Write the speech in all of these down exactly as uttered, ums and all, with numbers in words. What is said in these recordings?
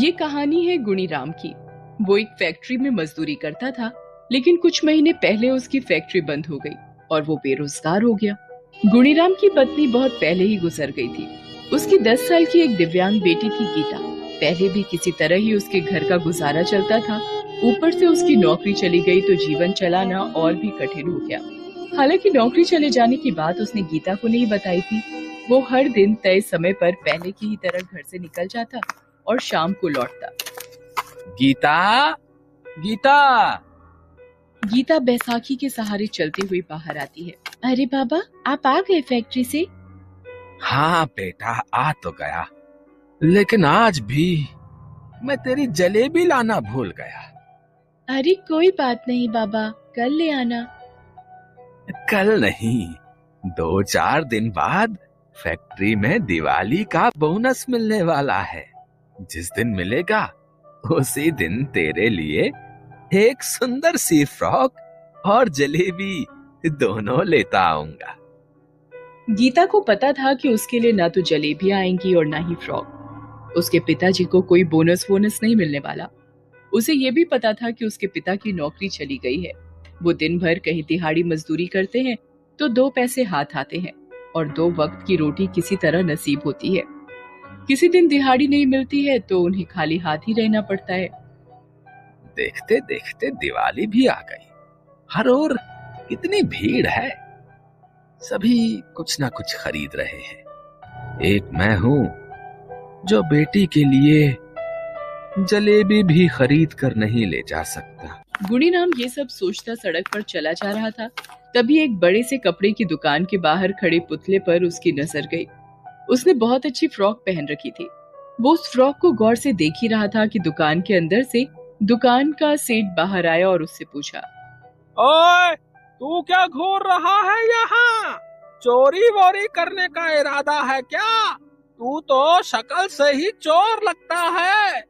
ये कहानी है गुणी राम की। वो एक फैक्ट्री में मजदूरी करता था, लेकिन कुछ महीने पहले उसकी फैक्ट्री बंद हो गई और वो बेरोजगार हो गया। गुणी राम की पत्नी बहुत पहले ही गुजर गई थी। उसकी दस साल की एक दिव्यांग बेटी थी गीता। पहले भी किसी तरह ही उसके घर का गुजारा चलता था। ऊपर से उसकी नौकरी चली गई तो जीवन चलाना और भी कठिन हो गया। हालांकि नौकरी चले जाने की बात उसने गीता को नहीं बताई थी। वो हर दिन तय समय पर पहले की ही तरह घर से निकल जाता और शाम को लौटता। गीता, गीता। गीता बैसाखी के सहारे चलते हुए बाहर आती है। अरे बाबा, आप आ गए फैक्ट्री से? हाँ बेटा, आ तो गया, लेकिन आज भी मैं तेरी जलेबी लाना भूल गया। अरे कोई बात नहीं बाबा, कल ले आना। कल नहीं, दो चार दिन बाद फैक्ट्री में दिवाली का बोनस मिलने वाला है। जिस दिन मिलेगा उसी दिन तेरे लिए एक सुंदर सी फ्रॉक और जलेबी दोनों लेता आऊंगा। गीता को पता था कि उसके लिए ना तो जलेबी आएंगी और ना ही फ्रॉक। उसके पिताजी को कोई बोनस बोनस नहीं मिलने वाला। उसे ये भी पता था कि उसके पिता की नौकरी चली गई है। वो दिन भर कहीं तिहाड़ी मजदूरी करते हैं तो दो पैसे हाथ आते हैं और दो वक्त की रोटी किसी तरह नसीब होती है। किसी दिन दिहाड़ी नहीं मिलती है तो उन्हें खाली हाथ ही रहना पड़ता है। देखते देखते दिवाली भी आ गई। हर ओर कितनी भीड़ है, सभी कुछ ना कुछ खरीद रहे हैं। एक मैं हूँ जो बेटी के लिए जलेबी भी खरीद कर नहीं ले जा सकता। गुणी राम ये सब सोचता सड़क पर चला जा रहा था, तभी एक बड़े से कपड़े की दुकान के बाहर खड़े पुतले पर उसकी नजर गई। उसने बहुत अच्छी फ्रॉक पहन रखी थी। वो उस फ्रॉक को गौर से देख ही रहा था कि दुकान के अंदर से दुकान का सेठ बाहर आया और उससे पूछा, ओए, तू क्या घूर रहा है यहाँ? चोरी वोरी करने का इरादा है क्या? तू तो शक्ल से ही चोर लगता है।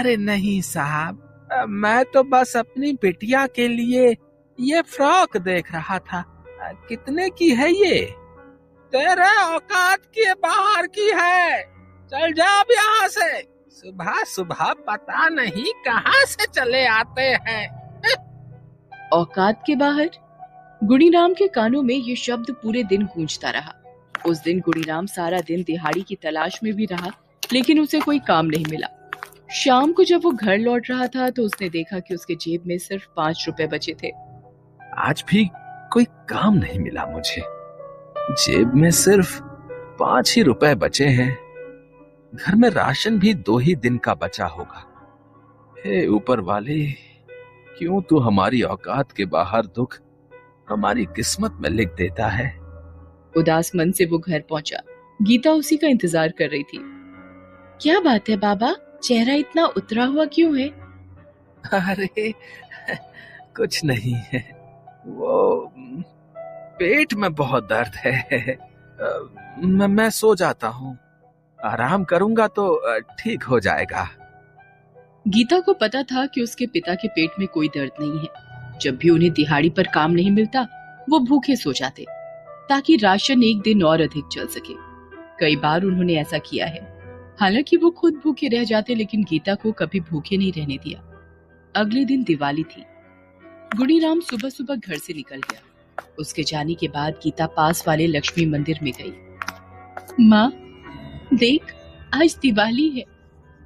अरे नहीं साहब, मैं तो बस अपनी बिटिया के लिए ये फ्रॉक देख रहा था। कितने की है ये? तेरे औकात के बाहर की है, चल जा अब यहाँ से। सुबह सुबह पता नहीं कहाँ से चले आते हैं। औकात के बाहर? गुणी राम के कानों में ये शब्द पूरे दिन गूंजता रहा। उस दिन गुणी राम सारा दिन दिहाड़ी की तलाश में भी रहा, लेकिन उसे कोई काम नहीं मिला। शाम को जब वो घर लौट रहा था तो उसने देखा कि उसके जेब में सिर्फ पाँच रुपए बचे थे। आज भी कोई काम नहीं मिला मुझे, जेब में सिर्फ पाँच ही रुपए बचे हैं। घर में राशन भी दो ही दिन का बचा होगा। हे ऊपर वाले, क्यों तू हमारी औकात के बाहर दुख हमारी किस्मत में लिख देता है। उदास मन से वो घर पहुंचा। गीता उसी का इंतजार कर रही थी। क्या बात है बाबा, चेहरा इतना उतरा हुआ क्यों है? अरे कुछ नहीं है, वो पेट में बहुत दर्द है। मैं, मैं सो जाता हूँ, आराम करूंगा तो ठीक हो जाएगा। गीता को पता था कि उसके पिता के पेट में कोई दर्द नहीं है। जब भी उन्हें दिहाड़ी पर काम नहीं मिलता वो भूखे सो जाते, ताकि राशन एक दिन और अधिक चल सके। कई बार उन्होंने ऐसा किया है। हालांकि वो खुद भूखे रह जाते, लेकिन गीता को कभी भूखे नहीं रहने दिया। अगले दिन दिवाली थी। गुणी राम सुबह सुबह घर से निकल गया। उसके जाने के बाद गीता पास वाले लक्ष्मी मंदिर में गई। माँ देख, आज दिवाली है,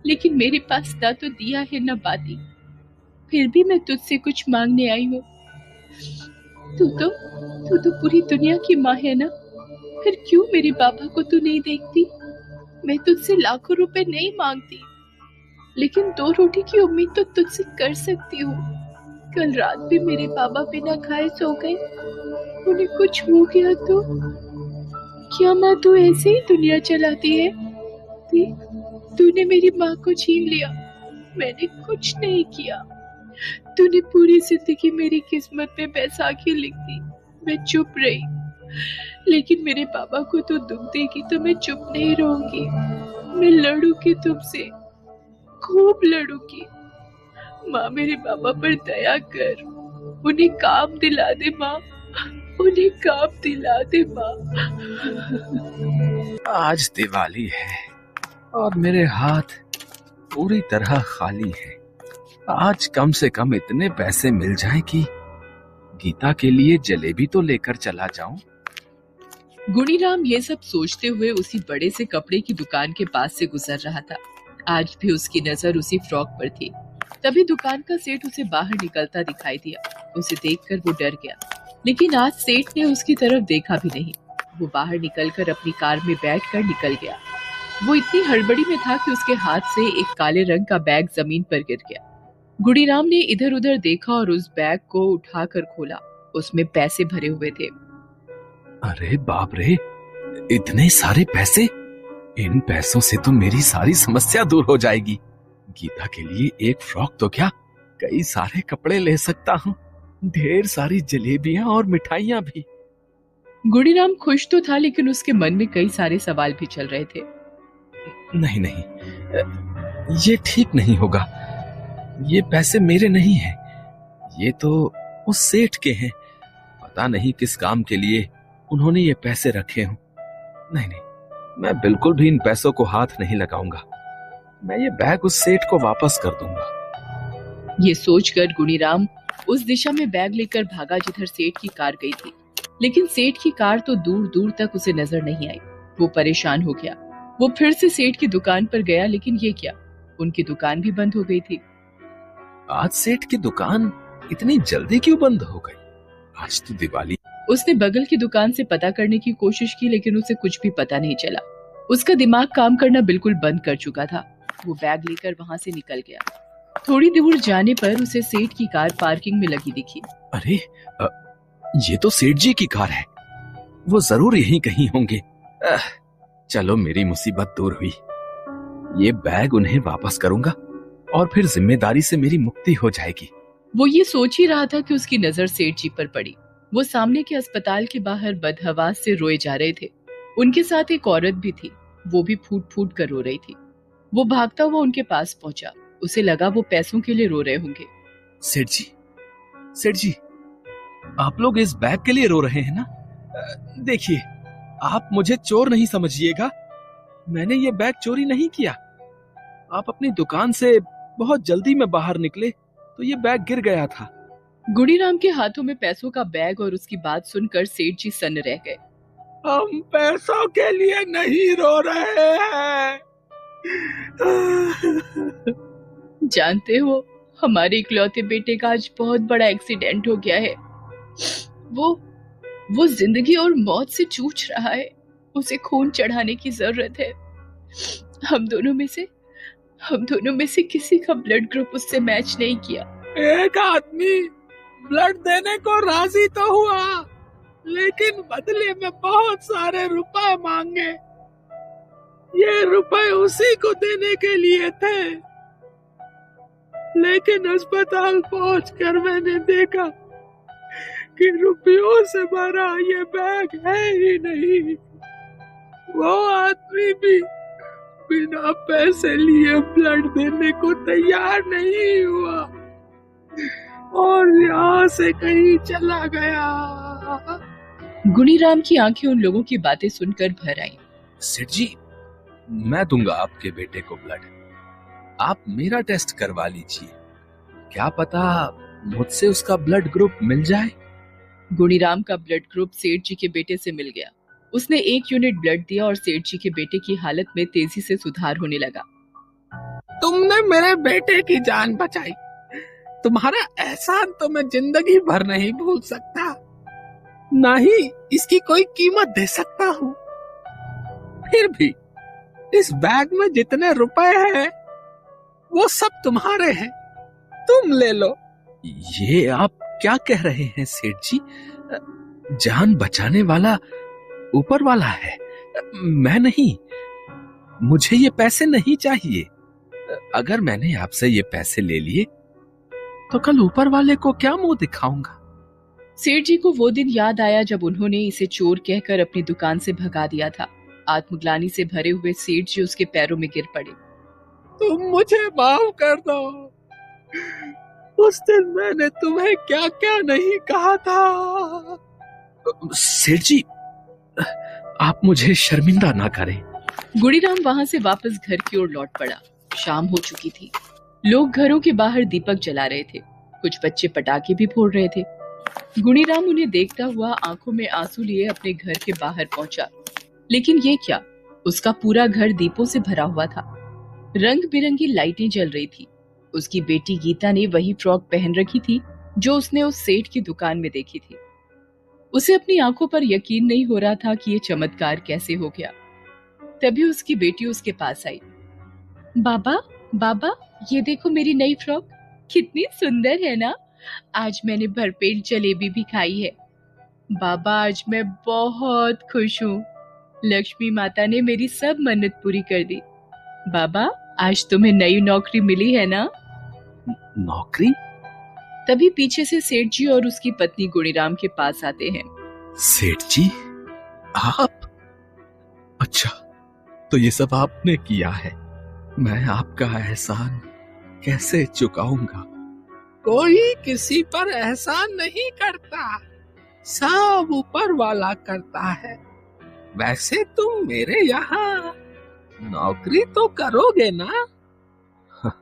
लेकिन मेरे पास ना तो दिया है ना बाती। फिर भी मैं तुझसे कुछ मांगने आई हूँ। तू तो तू तो पूरी दुनिया की माँ है ना, फिर क्यों मेरे बाबा को तू नहीं देखती? मैं तुझसे लाखों रुपए नहीं मांगती, लेकिन दो रोटी की उम्मीद तो तुझसे कर सकती हूँ। कल रात भी मेरे बाबा बिना खाए सो गए, उन्हें कुछ हो गया तो? क्या माँ तू ऐसे ही दुनिया चलाती है? तूने मेरी माँ को छीन लिया, मैंने कुछ नहीं किया। तूने पूरी जिंदगी मेरी किस्मत में बैसाखी लिख दी। मैं चुप रही, लेकिन मेरे बाबा को तू दुख देगी तो मैं चुप नहीं रहूंगी। मैं लड़ूंगी तुमसे, खूब लड़ूंगी। माँ मेरे बाबा पर दया कर, उन्हें काम दिला दे माँ, उन्हें काम दिला दे माँ। आज दिवाली है और मेरे हाथ पूरी तरह खाली है। आज कम से कम इतने पैसे मिल जाएं कि गीता के लिए जलेबी तो लेकर चला जाऊं। गुणी राम ये सब सोचते हुए उसी बड़े से कपड़े की दुकान के पास से गुजर रहा था। आज भी उसकी नजर उसी फ्रॉक पर थी। तभी दुकान का सेठ उसे बाहर निकलता दिखाई दिया। उसे देखकर वो डर गया, लेकिन आज सेठ ने उसकी तरफ देखा भी नहीं। वो बाहर निकलकर अपनी कार में बैठकर निकल गया। वो इतनी हड़बड़ी में था कि उसके हाथ से एक काले रंग का बैग जमीन पर गिर गया। गुड़ी राम ने इधर उधर देखा और उस बैग को उठाकर खोला। उसमें पैसे भरे हुए थे। अरे बाप रे, इतने सारे पैसे! इन पैसों से तो मेरी सारी समस्या दूर हो जाएगी। गीता के लिए एक फ्रॉक तो क्या, कई सारे कपड़े ले सकता हूँ, ढेर सारी जलेबियाँ और मिठाइयाँ भी। गुड़ी राम खुश तो था, लेकिन उसके मन में कई सारे सवाल भी चल रहे थे। नहीं नहीं, ये ठीक नहीं होगा। ये पैसे मेरे नहीं हैं, ये तो उस सेठ के हैं। पता नहीं किस काम के लिए उन्होंने ये पैसे रखे हों। नहीं नहीं, मैं बिल्कुल भी इन पैसों को हाथ नहीं लगाऊंगा। मैं ये बैग उस सेठ को वापस कर दूंगा। ये सोचकर गुणी राम उस दिशा में बैग लेकर भागा जिधर सेठ की कार गई थी। लेकिन सेठ की कार तो दूर दूर तक उसे नजर नहीं आई। वो परेशान हो गया। वो फिर से सेठ की दुकान पर गया, लेकिन ये क्या, उनकी दुकान भी बंद हो गई थी। आज सेठ की दुकान इतनी जल्दी क्यों बंद हो गई? आज तो दिवाली। उसने बगल की दुकान से पता करने की कोशिश की, लेकिन उसे कुछ भी पता नहीं चला। उसका दिमाग काम करना बिल्कुल बंद कर चुका था। वो बैग लेकर वहाँ से निकल गया। थोड़ी दूर जाने पर उसे सेठ की कार पार्किंग में लगी दिखी। अरे आ, ये तो सेठ जी की कार है। वो जरूर यहीं कहीं होंगे। आ, चलो, मेरी मुसीबत दूर हुई। ये बैग उन्हें वापस करूंगा और फिर जिम्मेदारी से मेरी मुक्ति हो जाएगी। वो ये सोच ही रहा था कि उसकी नजर सेठ जी पर पड़ी। वो सामने के अस्पताल के बाहर बदहवास से रोए जा रहे थे। उनके साथ एक औरत भी थी, वो भी फूट फूट कर रो रही थी। वो भागता हुआ उनके पास पहुंचा। उसे लगा वो पैसों के लिए रो रहे होंगे। सेठ जी, सेठ जी, आप लोग इस बैग के लिए रो रहे हैं ना? देखिए, आप मुझे चोर नहीं समझिएगा। मैंने ये बैग चोरी नहीं किया। आप अपनी दुकान से बहुत जल्दी में बाहर निकले तो ये बैग गिर गया था। गुड़ी राम के हाथों में पैसों का बैग और उसकी बात सुनकर सेठ जी सन्न रह गए। हम पैसों के लिए नहीं रो रहे हैं। जानते हो, हमारे इकलौते बेटे का आज बहुत बड़ा एक्सीडेंट हो गया है। वो वो जिंदगी और मौत से जूझ रहा है। उसे खून चढ़ाने की जरूरत है। हम दोनों में से हम दोनों में से किसी का ब्लड ग्रुप उससे मैच नहीं किया। एक आदमी ब्लड देने को राजी तो हुआ, लेकिन बदले में बहुत सारे रुपए मांगे। ये रुपए उसी को देने के लिए थे, लेकिन अस्पताल पहुंचकर मैंने देखा कि रुपयों से भरा ये बैग है ही नहीं। वो आदमी भी बिना पैसे लिए ब्लड देने को तैयार नहीं हुआ और यहाँ से कहीं चला गया। गुणी राम की आंखें उन लोगों की बातें सुनकर भर आईं। सेठ जी, मैं दूंगा आपके बेटे को ब्लड। आप मेरा टेस्ट करवा लीजिए, क्या पता मुझसे उसका ब्लड ग्रुप मिल जाए। गुणी राम का ब्लड ग्रुप सेठ जी के बेटे से मिल गया। उसने एक यूनिट ब्लड दिया और सेठ जी के बेटे की हालत में तेजी से सुधार होने लगा। तुमने मेरे बेटे की जान बचाई। तुम्हारा एहसान तो मैं जिंदगी भर नहीं भूल सकता, ना ही इसकी कोई कीमत दे सकता हूँ। फिर भी इस बैग में जितने रुपए हैं, वो सब तुम्हारे हैं, तुम ले लो। ये आप क्या कह रहे हैं सेठ जी? जान बचाने वाला ऊपर वाला है, मैं नहीं। मुझे ये पैसे नहीं चाहिए। अगर मैंने आपसे ये पैसे ले लिए तो कल ऊपर वाले को क्या मुंह दिखाऊंगा। सेठ जी को वो दिन याद आया जब उन्होंने इसे चोर कहकर अपनी दुकान से भगा दिया था। आत्मग्लानि से भरे हुए सेठ जी उसके पैरों में गिर पड़े। तुम मुझे माफ कर दो। उस दिन मैंने तुम्हें क्या क्या नहीं कहा था। सेठ जी, आप मुझे शर्मिंदा ना करें। गुड़ी राम वहाँ से वापस घर की ओर लौट पड़ा। शाम हो चुकी थी। लोग घरों के बाहर दीपक जला रहे थे, कुछ बच्चे पटाखे भी फोड़ रहे थे। गुणी राम उन्हें देखता हुआ आंखों में आंसू लिए अपने घर के बाहर पहुंचा, लेकिन ये क्या, उसका पूरा घर दीपों से भरा हुआ था। रंग बिरंगी लाइटें जल रही थी। उसकी बेटी गीता ने वही फ्रॉक पहन रखी थी जो उसने उस सेठ की दुकान में देखी थी। उसे अपनी आंखों पर यकीन नहीं हो रहा था कि ये चमत्कार कैसे हो गया। तभी उसकी बेटी उसके पास आई। बाबा बाबा, ये देखो मेरी नई फ्रॉक, कितनी सुंदर है ना। आज मैंने भरपेट जलेबी भी खाई है। बाबा, आज मैं बहुत खुश हूँ। लक्ष्मी माता ने मेरी सब मन्नत पूरी कर दी। बाबा, आज तुम्हें नई नौकरी मिली है ना? नौकरी? तभी पीछे से सेठ जी और उसकी पत्नी गुणी राम के पास आते हैं। सेठ जी, आप? अच्छा, तो ये सब आपने किया है। मैं आपका एहसान कैसे चुकाऊंगा? कोई किसी पर एहसान नहीं करता, सब ऊपर वाला करता है। वैसे तुम मेरे यहाँ नौकरी तो करोगे ना? हाँ,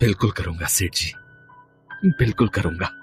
बिल्कुल करूंगा सेठ जी, बिल्कुल करूंगा।